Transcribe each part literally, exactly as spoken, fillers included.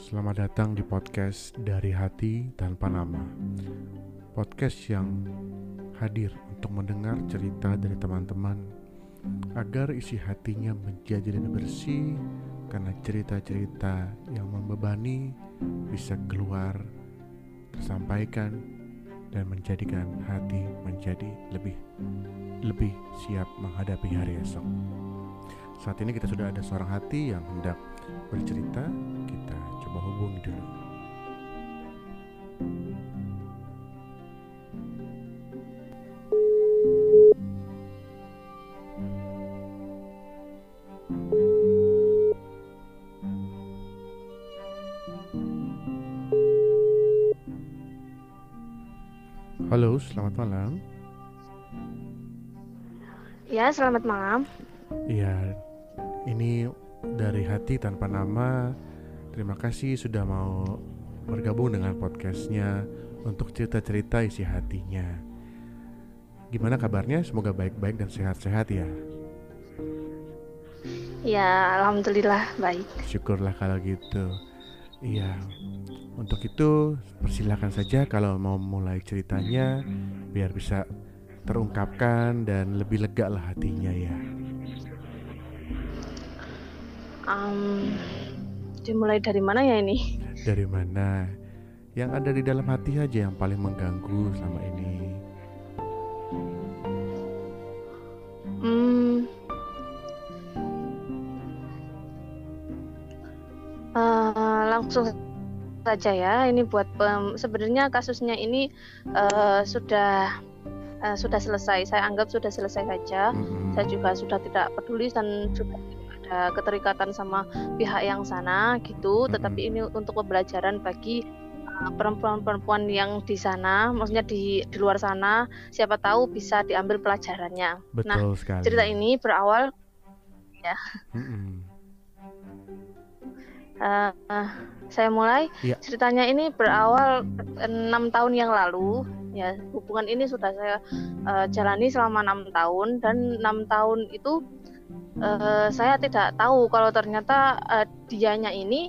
Selamat datang di podcast Dari Hati Tanpa Nama. Podcast yang hadir untuk mendengar cerita dari teman-teman agar isi hatinya menjadi lebih bersih, karena cerita-cerita yang membebani bisa keluar, tersampaikan, dan menjadikan hati menjadi lebih lebih siap menghadapi hari esok. Saat ini kita sudah ada seorang hati yang hendak bercerita. Kita coba hubungi dulu. Halo, selamat malam. Ya, selamat malam. Iya, ini Dari Hati Tanpa Nama. Terima kasih sudah mau bergabung dengan podcastnya untuk cerita-cerita isi hatinya. Gimana kabarnya? Semoga baik-baik dan sehat-sehat ya. Ya, alhamdulillah baik. Syukurlah kalau gitu. Iya, untuk itu persilakan saja kalau mau mulai ceritanya, biar bisa terungkapkan dan lebih lega lah hatinya ya. Um... Dimulai dari mana ya ini? Dari mana? Yang ada di dalam hati aja yang paling mengganggu selama ini. Hmm. Uh, langsung saja ya. Ini buat pem- sebenarnya kasusnya ini uh, sudah uh, sudah selesai. Saya anggap sudah selesai saja. Mm-hmm. Saya juga sudah tidak peduli dan sudah keterikatan sama pihak yang sana gitu, mm-hmm. Tetapi ini untuk pembelajaran bagi uh, perempuan-perempuan yang di sana, maksudnya di di luar sana, siapa tahu bisa diambil pelajarannya. Betul nah, sekali. Cerita ini berawal ya. Mm-hmm. uh, uh, saya mulai ya. Ceritanya ini berawal enam tahun yang lalu. Ya, hubungan ini sudah saya uh, jalani selama enam tahun dan enam tahun itu Uh, saya tidak tahu kalau ternyata uh, dianya ini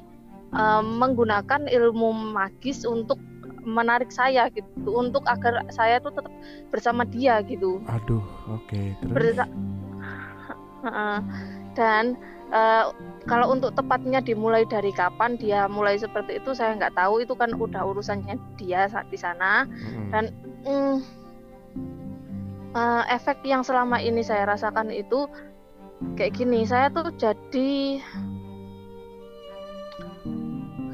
uh, menggunakan ilmu magis untuk menarik saya gitu, untuk agar saya tuh tetap bersama dia gitu. Aduh, oke. Okay, terus. Bersa- uh, dan uh, kalau untuk tepatnya dimulai dari kapan dia mulai seperti itu saya nggak tahu. Itu kan udah urusannya dia saat di sana. Hmm. Dan mm, uh, efek yang selama ini saya rasakan itu kayak gini, saya tuh jadi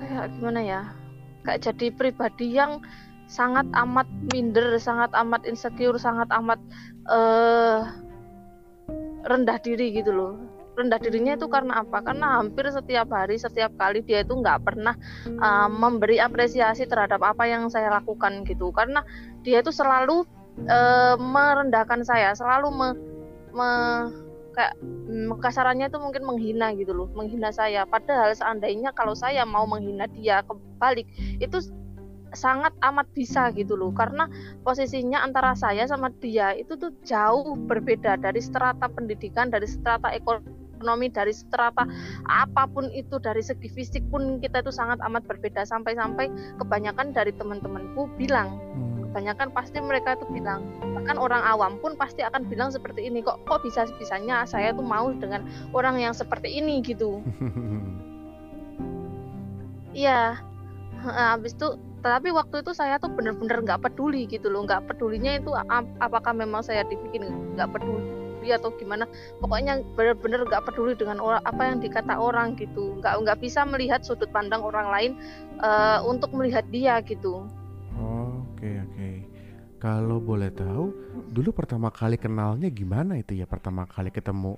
kayak gimana ya, kayak jadi pribadi yang sangat amat minder, sangat amat insecure, sangat amat uh, rendah diri gitu loh. Rendah dirinya itu karena apa? Karena hampir setiap hari, setiap kali dia itu nggak pernah uh, memberi apresiasi terhadap apa yang saya lakukan gitu. Karena dia itu selalu uh, merendahkan saya, selalu me, me kayak kasarannya itu mungkin menghina gitu loh, menghina saya. Padahal seandainya kalau saya mau menghina dia kebalik, itu sangat amat bisa gitu loh. Karena posisinya antara saya sama dia itu tuh jauh berbeda dari strata pendidikan, dari strata ekonomi, dari strata apapun itu, dari segi fisik pun kita itu sangat amat berbeda. Sampai-sampai kebanyakan dari teman-temanku bilang, kebanyakan pasti mereka itu bilang, bahkan orang awam pun pasti akan bilang seperti ini, kok kok bisa bisanya saya tuh mau dengan orang yang seperti ini gitu. Iya. Habis itu, tapi waktu itu saya tuh benar-benar nggak peduli gitu loh. Nggak pedulinya itu apakah memang saya dibikin nggak peduli atau gimana, pokoknya benar-benar nggak peduli dengan orang, apa yang dikata orang gitu. Nggak nggak bisa melihat sudut pandang orang lain uh, untuk melihat dia gitu. Oke okay, oke, okay. Kalau boleh tahu, dulu pertama kali kenalnya gimana itu ya, pertama kali ketemu?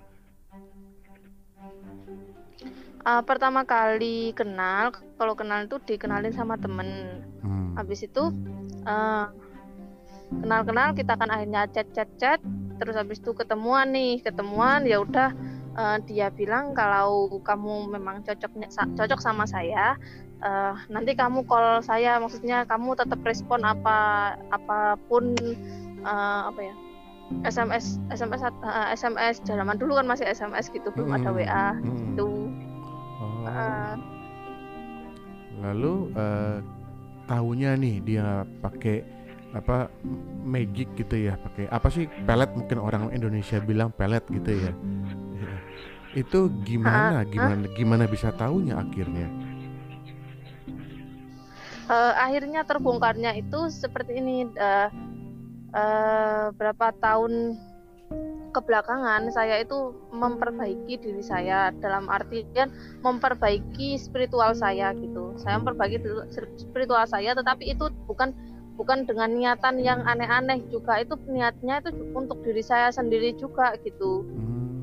Uh, pertama kali kenal, kalau kenal itu dikenalin sama temen. Hmm. Habis itu uh, kenal-kenal, kita kan akhirnya chat-chat-chat, terus habis itu ketemuan nih, ketemuan ya udah. Uh, dia bilang kalau kamu memang cocoknya sa- cocok sama saya, uh, nanti kamu call saya, maksudnya kamu tetap respon apa apapun uh, apa ya S M S S M S uh, S M S zaman dulu kan masih S M S gitu, belum hmm. ada W A gitu. Oh. Uh, Lalu uh, tahunya nih dia pakai apa magic gitu ya, pakai apa sih, pelet, mungkin orang Indonesia bilang pelet gitu ya. Itu gimana gimana gimana bisa tahunya akhirnya? Uh, akhirnya terbongkarnya itu seperti ini. Uh, uh, berapa tahun kebelakangan saya itu memperbaiki diri saya, dalam artian memperbaiki spiritual saya gitu. Saya memperbaiki spiritual saya, tetapi itu bukan bukan dengan niatan yang aneh-aneh juga. Itu niatnya itu untuk diri saya sendiri juga gitu.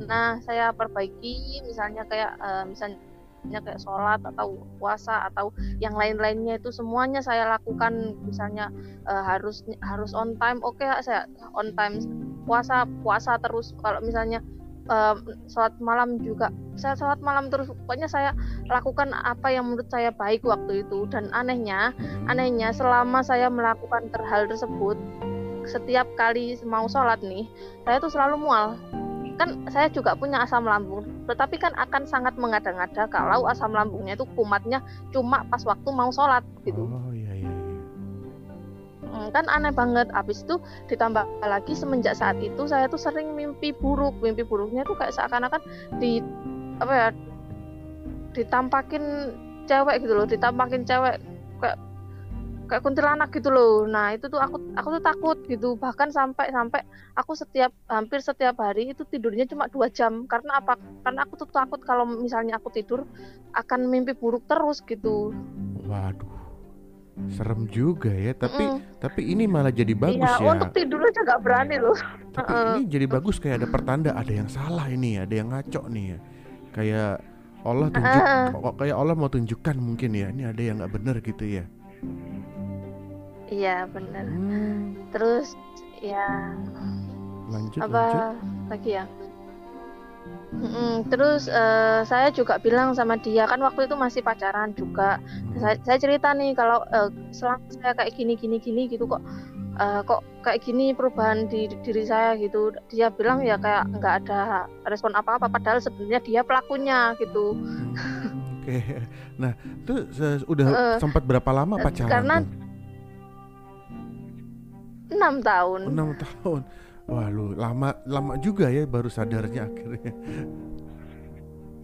Nah, saya perbaiki misalnya kayak uh, misalnya kayak sholat atau puasa atau yang lain-lainnya, itu semuanya saya lakukan. Misalnya uh, harus harus on time, oke okay, saya on time puasa puasa terus. Kalau misalnya uh, sholat malam juga saya sholat malam terus. Pokoknya saya lakukan apa yang menurut saya baik waktu itu. Dan anehnya anehnya selama saya melakukan hal tersebut, setiap kali mau sholat nih, saya tuh selalu mual. Kan saya juga punya asam lambung, tetapi kan akan sangat mengada-ngada kalau asam lambungnya itu kumatnya cuma pas waktu mau sholat gitu. Oh, iya, iya. Kan aneh banget. Habis itu ditambah lagi semenjak saat itu saya tuh sering mimpi buruk. Mimpi buruknya tuh kayak seakan-akan di apa ya, ditampakin cewek gitu loh, ditampakin cewek kayak kayak kuntilanak gitu loh. Nah, itu tuh aku aku tuh takut gitu. Bahkan sampai sampai aku setiap hampir setiap hari itu tidurnya cuma dua jam. Karena apa? Karena aku tuh takut kalau misalnya aku tidur akan mimpi buruk terus gitu. Waduh. Serem juga ya, tapi mm. tapi ini malah jadi bagus ya. Ya, untuk tidur aja enggak berani loh. Tapi ini jadi bagus, kayak ada pertanda ada yang salah ini, ada yang ngaco nih ya. Kayak Allah tunjuk uh. kayak Allah mau tunjukkan mungkin ya, ini ada yang enggak benar gitu ya. Iya benar. Hmm. Terus ya lanjut, apa lanjut. lagi ya? Mm-mm. Terus uh, saya juga bilang sama dia, kan waktu itu masih pacaran juga. Hmm. Saya, saya cerita nih kalau uh, selama saya kayak gini gini gini gitu kok uh, kok kayak gini perubahan di, di diri saya gitu. Dia bilang ya kayak nggak ada respon apa-apa. Padahal sebenarnya dia pelakunya gitu. Hmm. Oke. Okay. Nah, tuh udah uh, sempat berapa lama pacaran? Karena tuh? enam tahun. enam tahun. Wah, lu lama lama juga ya baru sadarnya akhirnya.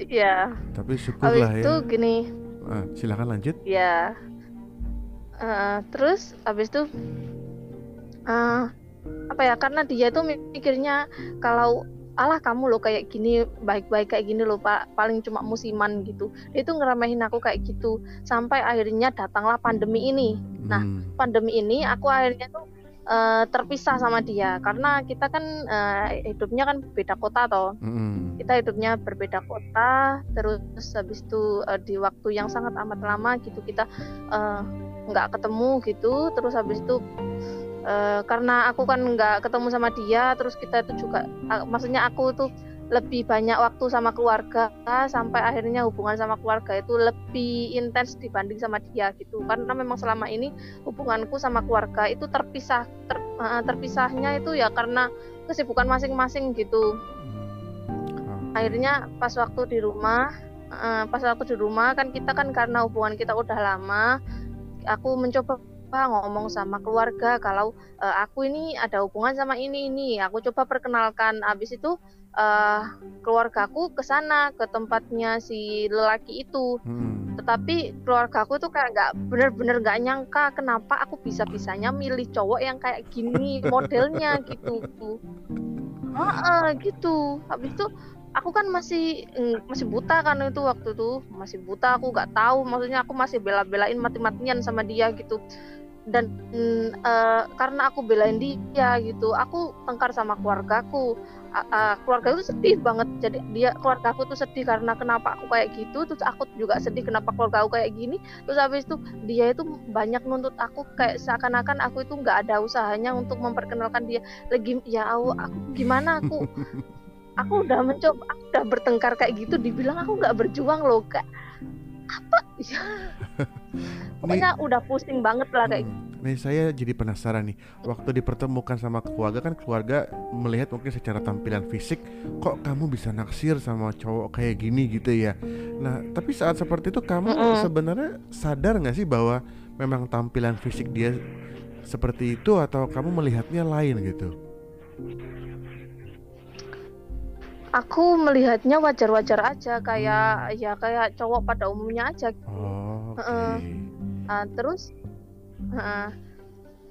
Iya. Tapi syukurlah ya. Itu gini. Nah, silakan lanjut. Iya. Uh, terus habis itu uh, apa ya? Karena dia itu mikirnya kalau alah kamu loh kayak gini, baik-baik kayak gini loh, Pak, paling cuma musiman gitu. Dia itu ngeremehin aku kayak gitu. Sampai akhirnya datanglah pandemi ini. Nah, hmm. pandemi ini aku akhirnya tuh Uh, terpisah sama dia, karena kita kan uh, hidupnya kan beda kota toh. Mm. Kita hidupnya berbeda kota, terus habis itu uh, di waktu yang sangat amat lama gitu kita nggak uh, ketemu gitu. Terus habis itu uh, karena aku kan nggak ketemu sama dia, terus kita itu juga, uh, maksudnya aku tuh lebih banyak waktu sama keluarga, sampai akhirnya hubungan sama keluarga itu lebih intens dibanding sama dia gitu. Karena memang selama ini hubunganku sama keluarga itu terpisah, ter, terpisahnya itu ya karena kesibukan masing-masing gitu. Akhirnya pas waktu di rumah, pas waktu di rumah kan kita kan karena hubungan kita udah lama, aku mencoba ngomong sama keluarga kalau e, aku ini ada hubungan sama ini ini, aku coba perkenalkan. Habis itu uh, keluargaku kesana ke tempatnya si lelaki itu. Hmm. Tetapi keluargaku tuh kayak nggak, bener-bener nggak nyangka kenapa aku bisa-bisanya milih cowok yang kayak gini modelnya gitu. Ah, gitu. Habis itu aku kan masih masih buta kan itu waktu itu, masih buta, aku nggak tahu. Maksudnya aku masih bela-belain mati-matian sama dia gitu. Dan uh, karena aku belain dia gitu, aku tengkar sama keluargaku. Uh, uh, keluarga itu sedih banget. Jadi dia, keluarga aku tuh sedih karena kenapa aku kayak gitu. Terus aku juga sedih kenapa keluarga aku kayak gini. Terus habis itu dia itu banyak nuntut aku, kayak seakan-akan aku itu nggak ada usahanya untuk memperkenalkan dia lagi. Ya Allah, aku gimana aku aku udah mencoba, aku udah bertengkar kayak gitu, dibilang aku nggak berjuang loh kak. Apa ya, pokoknya udah pusing banget lah kayak Nih saya jadi penasaran nih, waktu dipertemukan sama keluarga kan keluarga melihat mungkin secara tampilan fisik, kok kamu bisa naksir sama cowok kayak gini gitu ya. Nah tapi saat seperti itu kamu mm-mm. sebenarnya sadar gak sih bahwa memang tampilan fisik dia seperti itu atau kamu melihatnya lain gitu? Aku melihatnya wajar-wajar aja, kayak hmm. ya kayak cowok pada umumnya aja. Oh, okay. uh, uh, terus uh,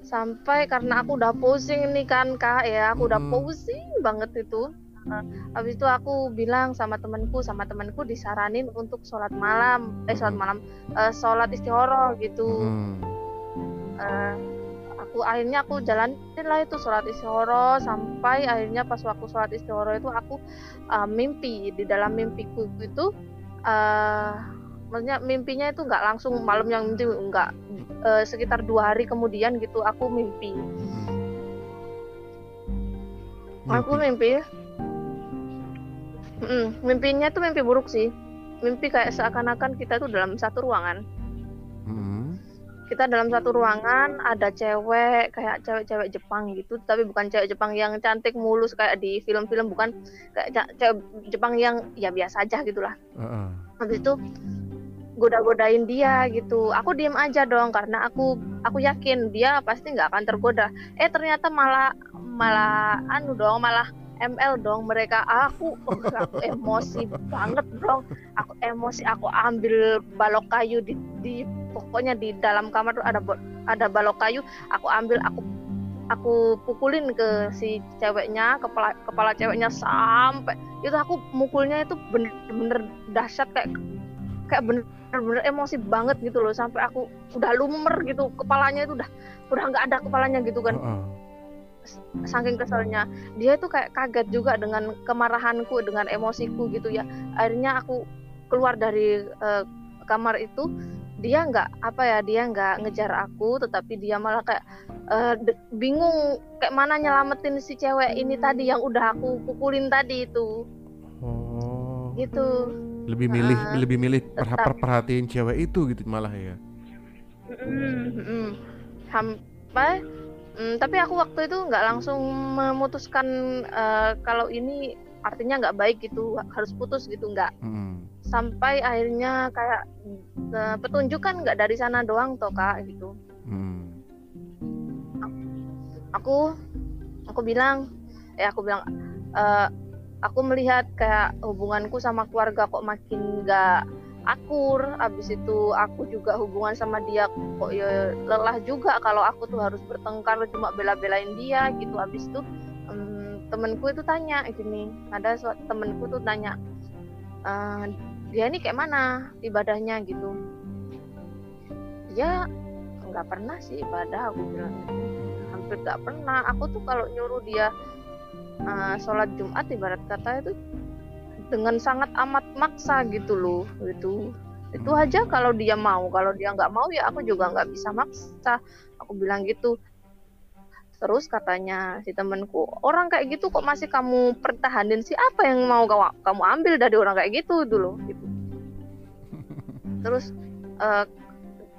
sampai karena aku udah pusing nih kan kak ya, aku udah hmm. pusing banget itu. Uh, habis itu aku bilang sama temanku, sama temanku disaranin untuk sholat malam, eh sholat malam, uh, sholat istihoroh gitu. Hmm. Uh, Aku, akhirnya aku jalanin lah itu sholat istihoroh sampai akhirnya pas waktu sholat istihoroh itu aku uh, mimpi, di dalam mimpiku itu uh, maksudnya mimpinya itu nggak langsung malam yang mimpi, nggak uh, sekitar dua hari kemudian gitu aku mimpi, mimpi. aku mimpi mm, mimpinya tuh mimpi buruk sih, mimpi kayak seakan-akan kita tuh dalam satu ruangan. Kita dalam satu ruangan, ada cewek, kayak cewek-cewek Jepang gitu, tapi bukan cewek Jepang yang cantik mulus kayak di film-film, bukan, kayak cewek Jepang yang ya biasa aja gitulah. Uh-uh. Habis itu goda-godain dia gitu. Aku diem aja dong karena aku aku yakin dia pasti nggak akan tergoda. Eh ternyata malah malah anu dong, malah M L dong mereka. Aku aku emosi banget dong. Aku emosi, aku ambil balok kayu di, di pokoknya di dalam kamar tuh ada ada balok kayu, aku ambil, aku aku pukulin ke si ceweknya, kepala kepala ceweknya sampai itu aku mukulnya itu bener-bener dahsyat kayak kayak bener-bener emosi banget gitu loh, sampai aku udah lumer gitu, kepalanya itu udah udah enggak ada kepalanya gitu kan. Uh-uh. Saking keselnya dia itu kayak kaget juga dengan kemarahanku, dengan emosiku gitu ya. Akhirnya aku keluar dari uh, kamar itu, dia nggak apa ya dia nggak ngejar aku, tetapi dia malah kayak uh, de- bingung kayak mana nyelamatin si cewek ini tadi yang udah aku pukulin tadi itu. Oh. Gitu. Lebih milih uh, lebih milih perhap- perhatiin cewek itu gitu malah ya. Mm, mm, sampai Hmm, tapi aku waktu itu nggak langsung memutuskan uh, kalau ini artinya nggak baik gitu, harus putus gitu, nggak. Hmm. Sampai akhirnya kayak uh, petunjukan nggak dari sana doang toh kak gitu. Hmm. Aku aku bilang, eh aku bilang, uh, aku melihat kayak hubunganku sama keluarga kok makin nggak akur, abis itu aku juga hubungan sama dia kok ya lelah juga kalau aku tuh harus bertengkar cuma bela-belain dia gitu. Abis itu um, temanku itu tanya gini, ada suatu temanku tuh tanya, uh, dia ini kayak mana ibadahnya gitu. Dia nggak pernah sih ibadah, aku bilang hampir nggak pernah. Aku tuh kalau nyuruh dia uh, sholat Jumat ibarat kata itu dengan sangat amat maksa gitu loh, gitu. Itu aja kalau dia mau, kalau dia nggak mau ya aku juga nggak bisa maksa. Aku bilang gitu. Terus katanya si temanku, orang kayak gitu kok masih kamu pertahanin sih, apa yang mau kamu ambil dari orang kayak gitu dulu, gitu. Terus, uh,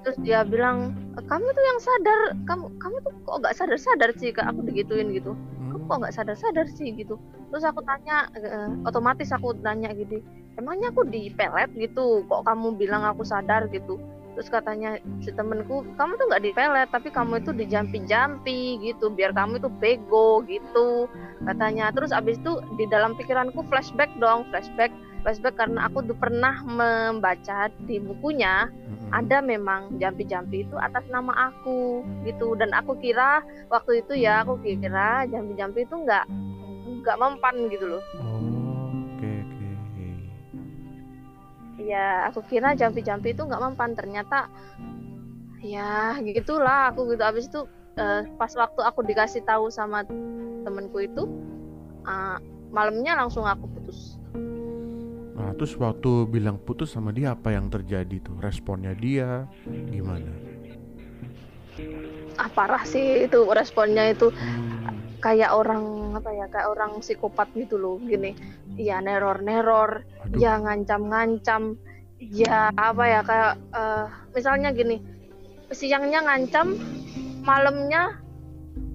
terus dia bilang, kamu tuh yang sadar, kamu kamu tuh kok nggak sadar-sadar sih, aku digituin gitu. Kok nggak sadar-sadar sih gitu. Terus aku tanya, eh, otomatis aku nanya gitu, emangnya aku dipelet gitu, kok kamu bilang aku sadar gitu. Terus katanya si temenku, kamu tuh nggak dipelet, tapi kamu itu dijampi-jampi gitu, biar kamu itu bego gitu katanya. Terus abis itu di dalam pikiranku flashback dong, flashback, flashback karena aku tuh pernah membaca di bukunya, ada memang jampi-jampi itu atas nama aku gitu. Dan aku kira waktu itu ya aku kira jampi-jampi itu nggak nggak mempan gitu loh. Oke oke. Iya aku kira jampi-jampi itu nggak mempan, ternyata ya gitulah aku gitu. Abis itu uh, pas waktu aku dikasih tahu sama temanku itu, uh, malamnya langsung aku putus. Nah, terus waktu bilang putus sama dia apa yang terjadi tuh? Responnya dia gimana? Ah parah sih itu responnya itu. Hmm. Kayak orang apa ya? Kayak orang psikopat gitu loh, gini. Ya neror-neror, aduh. Ya ngancam-ngancam. Ya apa ya kayak uh, misalnya gini. Siangnya ngancam, malamnya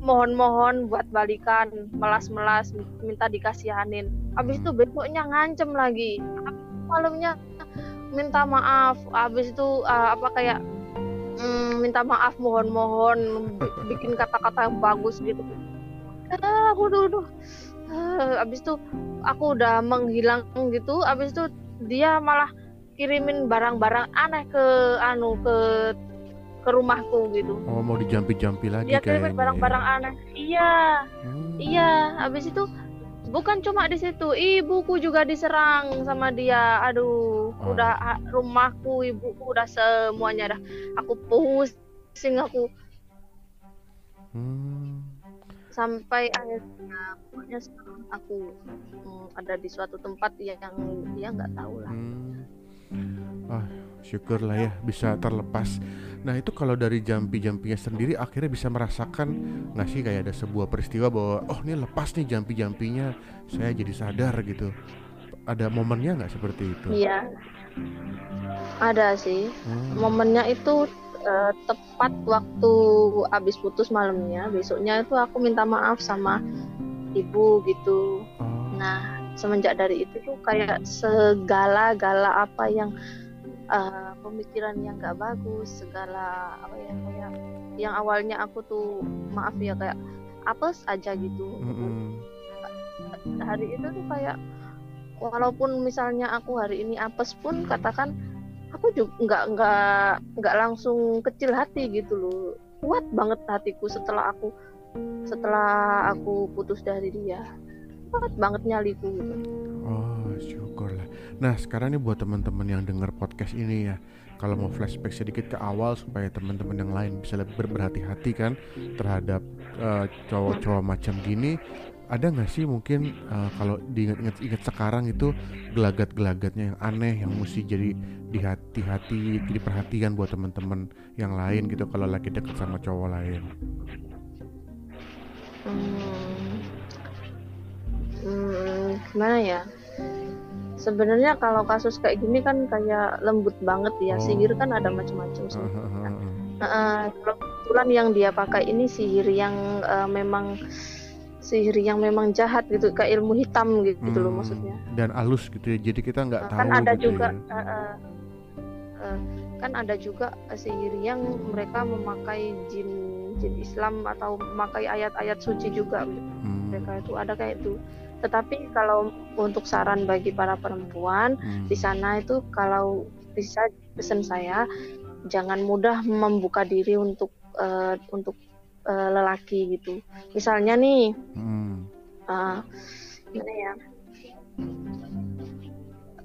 mohon-mohon buat balikan, melas-melas, minta dikasihanin. Abis itu besoknya ngancem lagi, malamnya minta maaf, abis itu uh, apa kayak mm, minta maaf, mohon-mohon, bikin kata-kata yang bagus gitu. Ah, aku dulu, ah, abis itu aku udah menghilang gitu, abis itu dia malah kirimin barang-barang aneh ke anu ke ke rumahku gitu. Oh, mau dijampi-jampi lagi kayaknya. Dia kirimin barang-barang aneh. Iya. Hmm. Iya, habis itu bukan cuma di situ, ibuku juga diserang sama dia. Aduh, oh. udah rumahku, ibuku, udah semuanya dah. Aku pusing aku. Hmm. Sampai akhirnya pokoknya sekarang aku hmm, ada di suatu tempat yang dia enggak tahu lah. Hmm. Ah, syukurlah ya bisa terlepas. Nah itu kalau dari jampi-jampinya sendiri akhirnya bisa merasakan nggak sih kayak ada sebuah peristiwa bahwa oh ini lepas nih jampi-jampinya, saya jadi sadar gitu. Ada momennya nggak seperti itu? Iya, ada sih. Hmm. Momennya itu uh, tepat waktu abis putus malamnya. Besoknya itu aku minta maaf sama ibu gitu. Oh. Nah semenjak dari itu tuh kayak segala-gala apa yang uh, pemikiran yang nggak bagus, segala apa ya kayak yang awalnya aku tuh maaf ya kayak apes aja gitu. Mm-hmm. Hari itu tuh kayak walaupun misalnya aku hari ini apes pun katakan aku juga nggak nggak nggak langsung kecil hati gitu loh, kuat banget hatiku setelah aku setelah aku putus dari dia. Banget banget nyaliku gitu. Oh syukurlah. Nah sekarang ini buat teman-teman yang dengar podcast ini ya, kalau mau flashback sedikit ke awal supaya teman-teman yang lain bisa lebih berhati-hati kan terhadap uh, cowok-cowok macam gini. Ada gak sih mungkin uh, kalau diingat-ingat sekarang itu gelagat-gelagatnya yang aneh yang mesti jadi dihati-hati, jadi perhatian buat teman-teman yang lain gitu kalau lagi deket sama cowok lain? Hmm Hmm, gimana ya? Sebenarnya kalau kasus kayak gini kan kayak lembut banget ya. Oh. Sihir kan ada macam-macam sebenarnya. Uh, kebetulan yang dia pakai ini sihir yang uh, memang sihir yang memang jahat gitu, kayak ilmu hitam gitu, hmm, gitu loh maksudnya. Dan halus gitu ya. Jadi kita nggak tahu. Kan ada gitu juga. Ya. Uh, uh, uh, kan ada juga sihir yang mereka memakai jin. Jadi Islam atau memakai ayat-ayat suci juga gitu. Hmm. Mereka itu ada kayak itu. Tetapi kalau untuk saran bagi para perempuan hmm. di sana itu kalau bisa pesan saya jangan mudah membuka diri untuk uh, untuk uh, lelaki gitu. Misalnya nih, hmm. uh, gimana ya?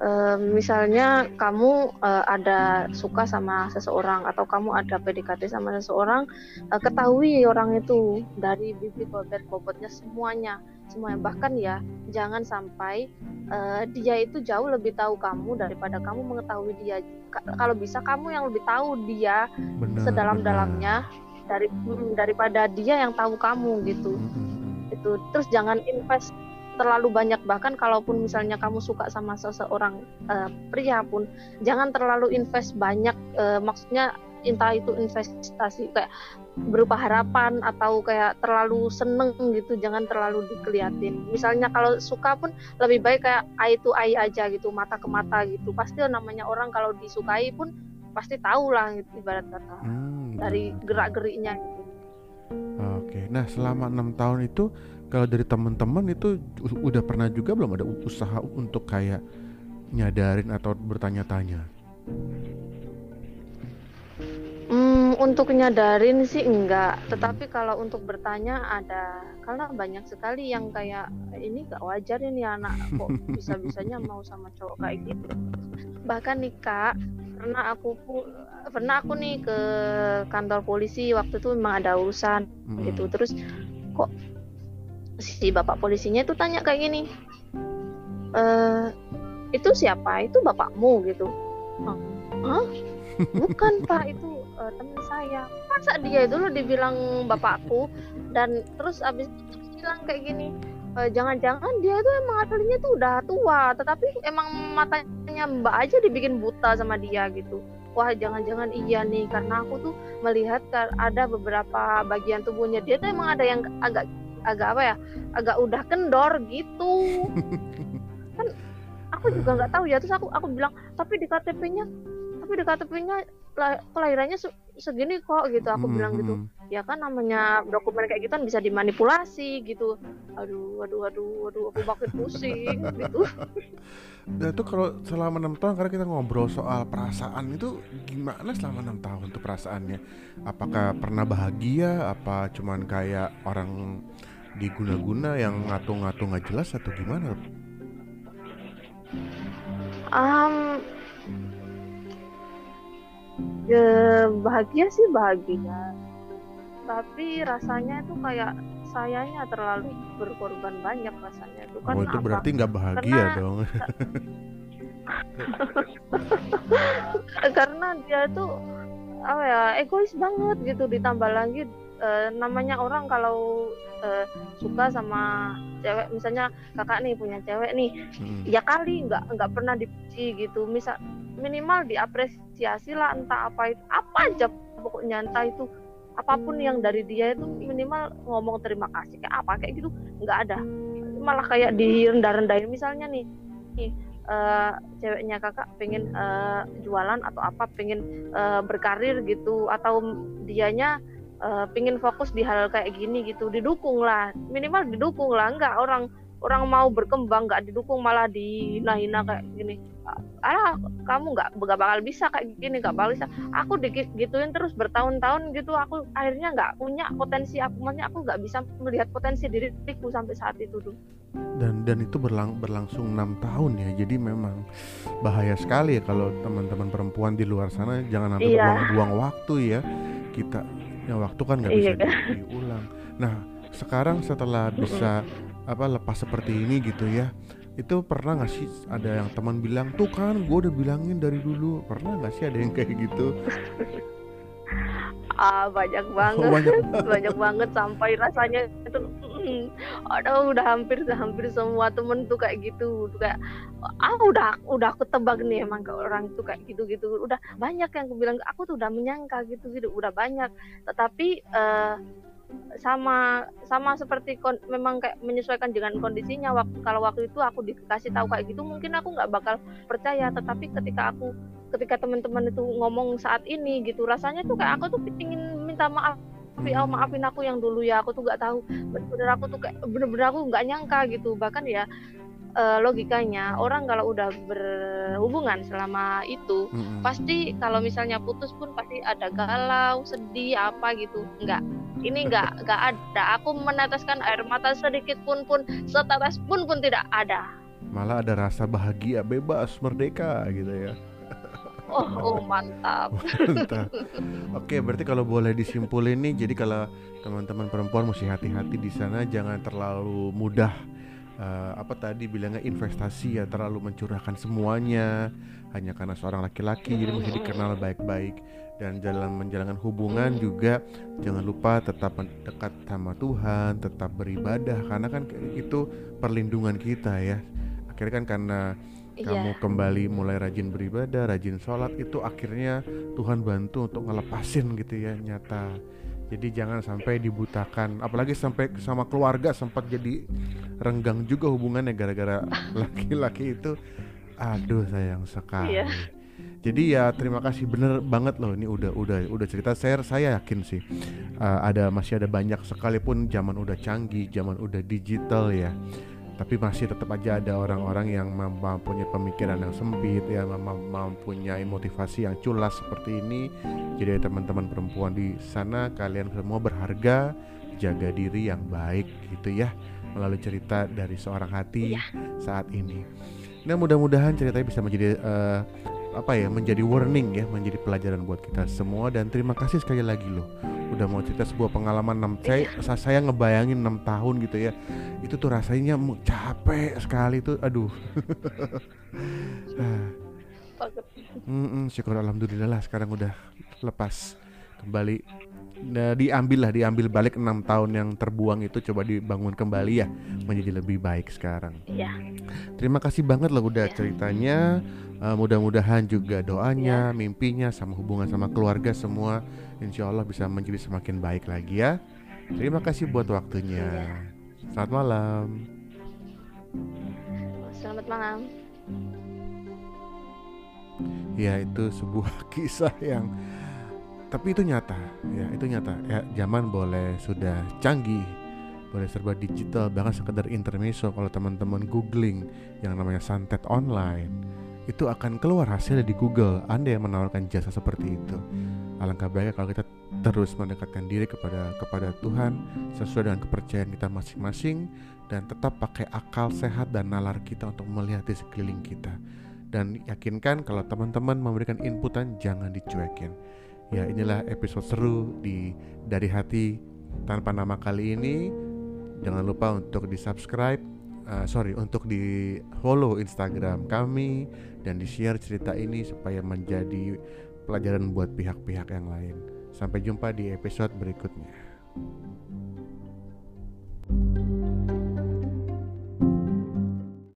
Uh, misalnya kamu uh, ada suka sama seseorang atau kamu ada P D K T sama seseorang, uh, ketahui orang itu dari bibir bobot-bobotnya semuanya, semuanya bahkan ya jangan sampai uh, dia itu jauh lebih tahu kamu daripada kamu mengetahui dia. Ka- kalau bisa kamu yang lebih tahu dia benar, sedalam-dalamnya dari daripada dia yang tahu kamu gitu. Mm-hmm. Itu terus jangan invest terlalu banyak, bahkan kalaupun misalnya kamu suka sama seseorang uh, pria pun jangan terlalu invest banyak, uh, maksudnya entah itu investasi kayak berupa harapan atau kayak terlalu seneng gitu, jangan terlalu dikeliatin. Misalnya kalau suka pun lebih baik kayak eye to eye aja gitu, mata ke mata gitu. Pasti namanya orang kalau disukai pun pasti tahu lah gitu, ibarat kata hmm. dari gerak-geriknya gitu. Oke, nah selama enam tahun itu kalau dari teman-teman itu udah pernah juga belum ada usaha untuk kayak nyadarin atau bertanya-tanya? Hmm, untuk nyadarin sih enggak, tetapi kalau untuk bertanya ada. Karena banyak sekali yang kayak ini gak wajar ini anak kok bisa-bisanya mau sama cowok kayak gitu. Bahkan nih Kak, pernah aku pernah aku nih ke kantor polisi waktu itu memang ada urusan hmm. gitu. Terus kok si bapak polisinya itu tanya kayak gini, e, itu siapa? Itu bapakmu gitu. Hah? Hah? Bukan Pak, itu uh, teman saya. Masa dia dulu dibilang bapakku dan terus abis itu bilang kayak gini, e, jangan-jangan dia itu emang aslinya tuh udah tua, tetapi emang matanya mbak aja dibikin buta sama dia gitu. wah jangan-jangan iya nih, karena aku tuh melihat ada beberapa bagian tubuhnya dia tuh emang ada yang agak agak apa ya, agak udah kendor gitu. Kan aku juga nggak tahu ya, terus aku aku bilang tapi di K T P-nya tapi di K T P-nya kelahirannya segini kok gitu, aku hmm, bilang gitu. Ya kan namanya dokumen kayak gitu kan bisa dimanipulasi gitu. Aduh, aduh, aduh, aduh, aku makin pusing gitu. Nah itu kalau selama enam tahun, karena kita ngobrol soal perasaan itu gimana selama enam tahun tuh perasaannya? Apakah pernah bahagia? Apa cuman kayak orang diguna-guna yang ngatung-ngatung nggak jelas atau gimana? Um. Ya, bahagia sih bahagia, tapi rasanya itu kayak sayanya terlalu berkorban banyak rasanya itu kan. Oh, itu apa? Berarti nggak bahagia karena, dong. Karena dia tuh apa ya, egois banget gitu, ditambah lagi e, namanya orang kalau e, suka sama cewek, misalnya kakak nih punya cewek nih, hmm. ya kali nggak nggak pernah dipuji gitu, misal minimal diapresiasi lah, entah apa itu, apa aja pokoknya, entah itu apapun yang dari dia itu minimal ngomong terima kasih kayak apa kayak gitu, nggak ada, malah kayak direndah-rendahin. Misalnya nih, nih uh, ceweknya kakak pengen uh, jualan atau apa, pengen uh, berkarir gitu, atau dianya uh, pengen fokus di hal kayak gini gitu, didukung lah, minimal didukung lah. Nggak, orang orang mau berkembang nggak didukung, malah dihina-hina kayak gini. Alah, kamu nggak nggak bakal bisa kayak gini, nggak bakal bisa. Aku digituin terus bertahun-tahun gitu, aku akhirnya nggak punya potensi, aku makanya aku nggak bisa melihat potensi diriku sampai saat itu tuh. Dan dan itu berlang, berlangsung enam tahun ya, jadi memang bahaya sekali ya kalau teman-teman perempuan di luar sana jangan sampai iya. buang-buang waktu ya, kita ya waktu kan nggak iya. bisa di, diulang. Nah sekarang setelah bisa apa lepas seperti ini gitu ya, itu pernah nggak sih ada yang teman bilang tuh kan gue udah bilangin dari dulu, pernah nggak sih ada yang kayak gitu? Ah banyak banget, oh, banyak. banyak banget sampai rasanya itu, mm, aduh udah hampir hampir semua temen tuh kayak gitu, kayak ah udah udah aku tebak nih emang orang itu kayak gitu gitu, udah banyak yang aku bilang aku tuh udah menyangka gitu gitu, udah banyak, tetapi uh, sama sama seperti kon, memang kayak menyesuaikan dengan kondisinya. Waktu kalau waktu itu aku dikasih tahu kayak gitu mungkin aku nggak bakal percaya, tetapi ketika aku ketika teman-teman itu ngomong saat ini gitu, rasanya tuh kayak aku tuh ingin minta maaf, maaf maafin aku yang dulu ya, aku tuh nggak tahu, bener-bener aku tuh kayak bener-bener aku nggak nyangka gitu. Bahkan ya e, logikanya orang kalau udah berhubungan selama itu mm-hmm. pasti kalau misalnya putus pun pasti ada galau, sedih apa gitu. Enggak, ini enggak enggak ada. Aku meneteskan air mata sedikit pun pun setetes pun pun tidak ada. Malah ada rasa bahagia, bebas, merdeka gitu ya. Oh, oh mantap. Mantap. Oke, berarti kalau boleh disimpulin nih, jadi kalau teman-teman perempuan mesti hati-hati di sana, jangan terlalu mudah Uh, apa tadi bilangnya investasi ya, terlalu mencurahkan semuanya hanya karena seorang laki-laki, jadi mesti dikenal baik-baik. Dan dalam menjalankan hubungan juga jangan lupa tetap dekat sama Tuhan, tetap beribadah, karena kan itu perlindungan kita ya. Akhirnya kan karena kamu yeah. kembali mulai rajin beribadah, rajin sholat, itu akhirnya Tuhan bantu untuk ngelepasin gitu ya, nyata. Jadi jangan sampai dibutakan, apalagi sampai sama keluarga sempat jadi renggang juga hubungannya gara-gara laki-laki itu. Aduh sayang sekali. Iya. Jadi ya terima kasih bener banget loh, ini udah udah udah cerita share. Saya yakin sih uh, ada masih ada banyak, sekalipun zaman udah canggih, zaman udah digital ya, tapi masih tetap aja ada orang-orang yang mempunyai pemikiran yang sempit ya, mempunyai motivasi yang culas seperti ini. Jadi teman-teman perempuan di sana, kalian semua berharga, jaga diri yang baik gitu ya, melalui cerita dari seorang hati saat ini. Nah mudah-mudahan ceritanya bisa menjadi uh, apa ya, menjadi warning ya, menjadi pelajaran buat kita semua. Dan terima kasih sekali lagi loh udah mau cerita sebuah pengalaman enam, saya, saya ngebayangin enam tahun gitu ya, itu tuh rasanya capek sekali tuh, aduh. Syukur alhamdulillah lah sekarang udah lepas kembali. Nah, diambil lah, diambil balik enam tahun yang terbuang itu, coba dibangun kembali ya menjadi lebih baik sekarang ya. Terima kasih banget loh udah ya. ceritanya. uh, mudah-mudahan juga doanya, mimpinya, sama hubungan sama keluarga semua insya Allah bisa menjadi semakin baik lagi ya. Terima kasih buat waktunya. Selamat malam. Selamat malam. Ya, itu sebuah kisah yang tapi itu nyata, ya itu nyata. Ya, zaman boleh sudah canggih, boleh serba digital, bahkan sekedar intermezzo kalau teman-teman googling yang namanya santet online, itu akan keluar hasilnya di Google. Anda yang menawarkan jasa seperti itu. Alangkah baiknya kalau kita terus mendekatkan diri kepada kepada Tuhan sesuai dengan kepercayaan kita masing-masing dan tetap pakai akal sehat dan nalar kita untuk melihat di sekeliling kita. Dan yakinkan kalau teman-teman memberikan inputan jangan dicuekin. Ya, inilah episode seru di Dari Hati Tanpa Nama kali ini. Jangan lupa untuk di subscribe, uh, sorry untuk di follow Instagram kami dan di share cerita ini supaya menjadi pelajaran buat pihak-pihak yang lain. Sampai jumpa di episode berikutnya.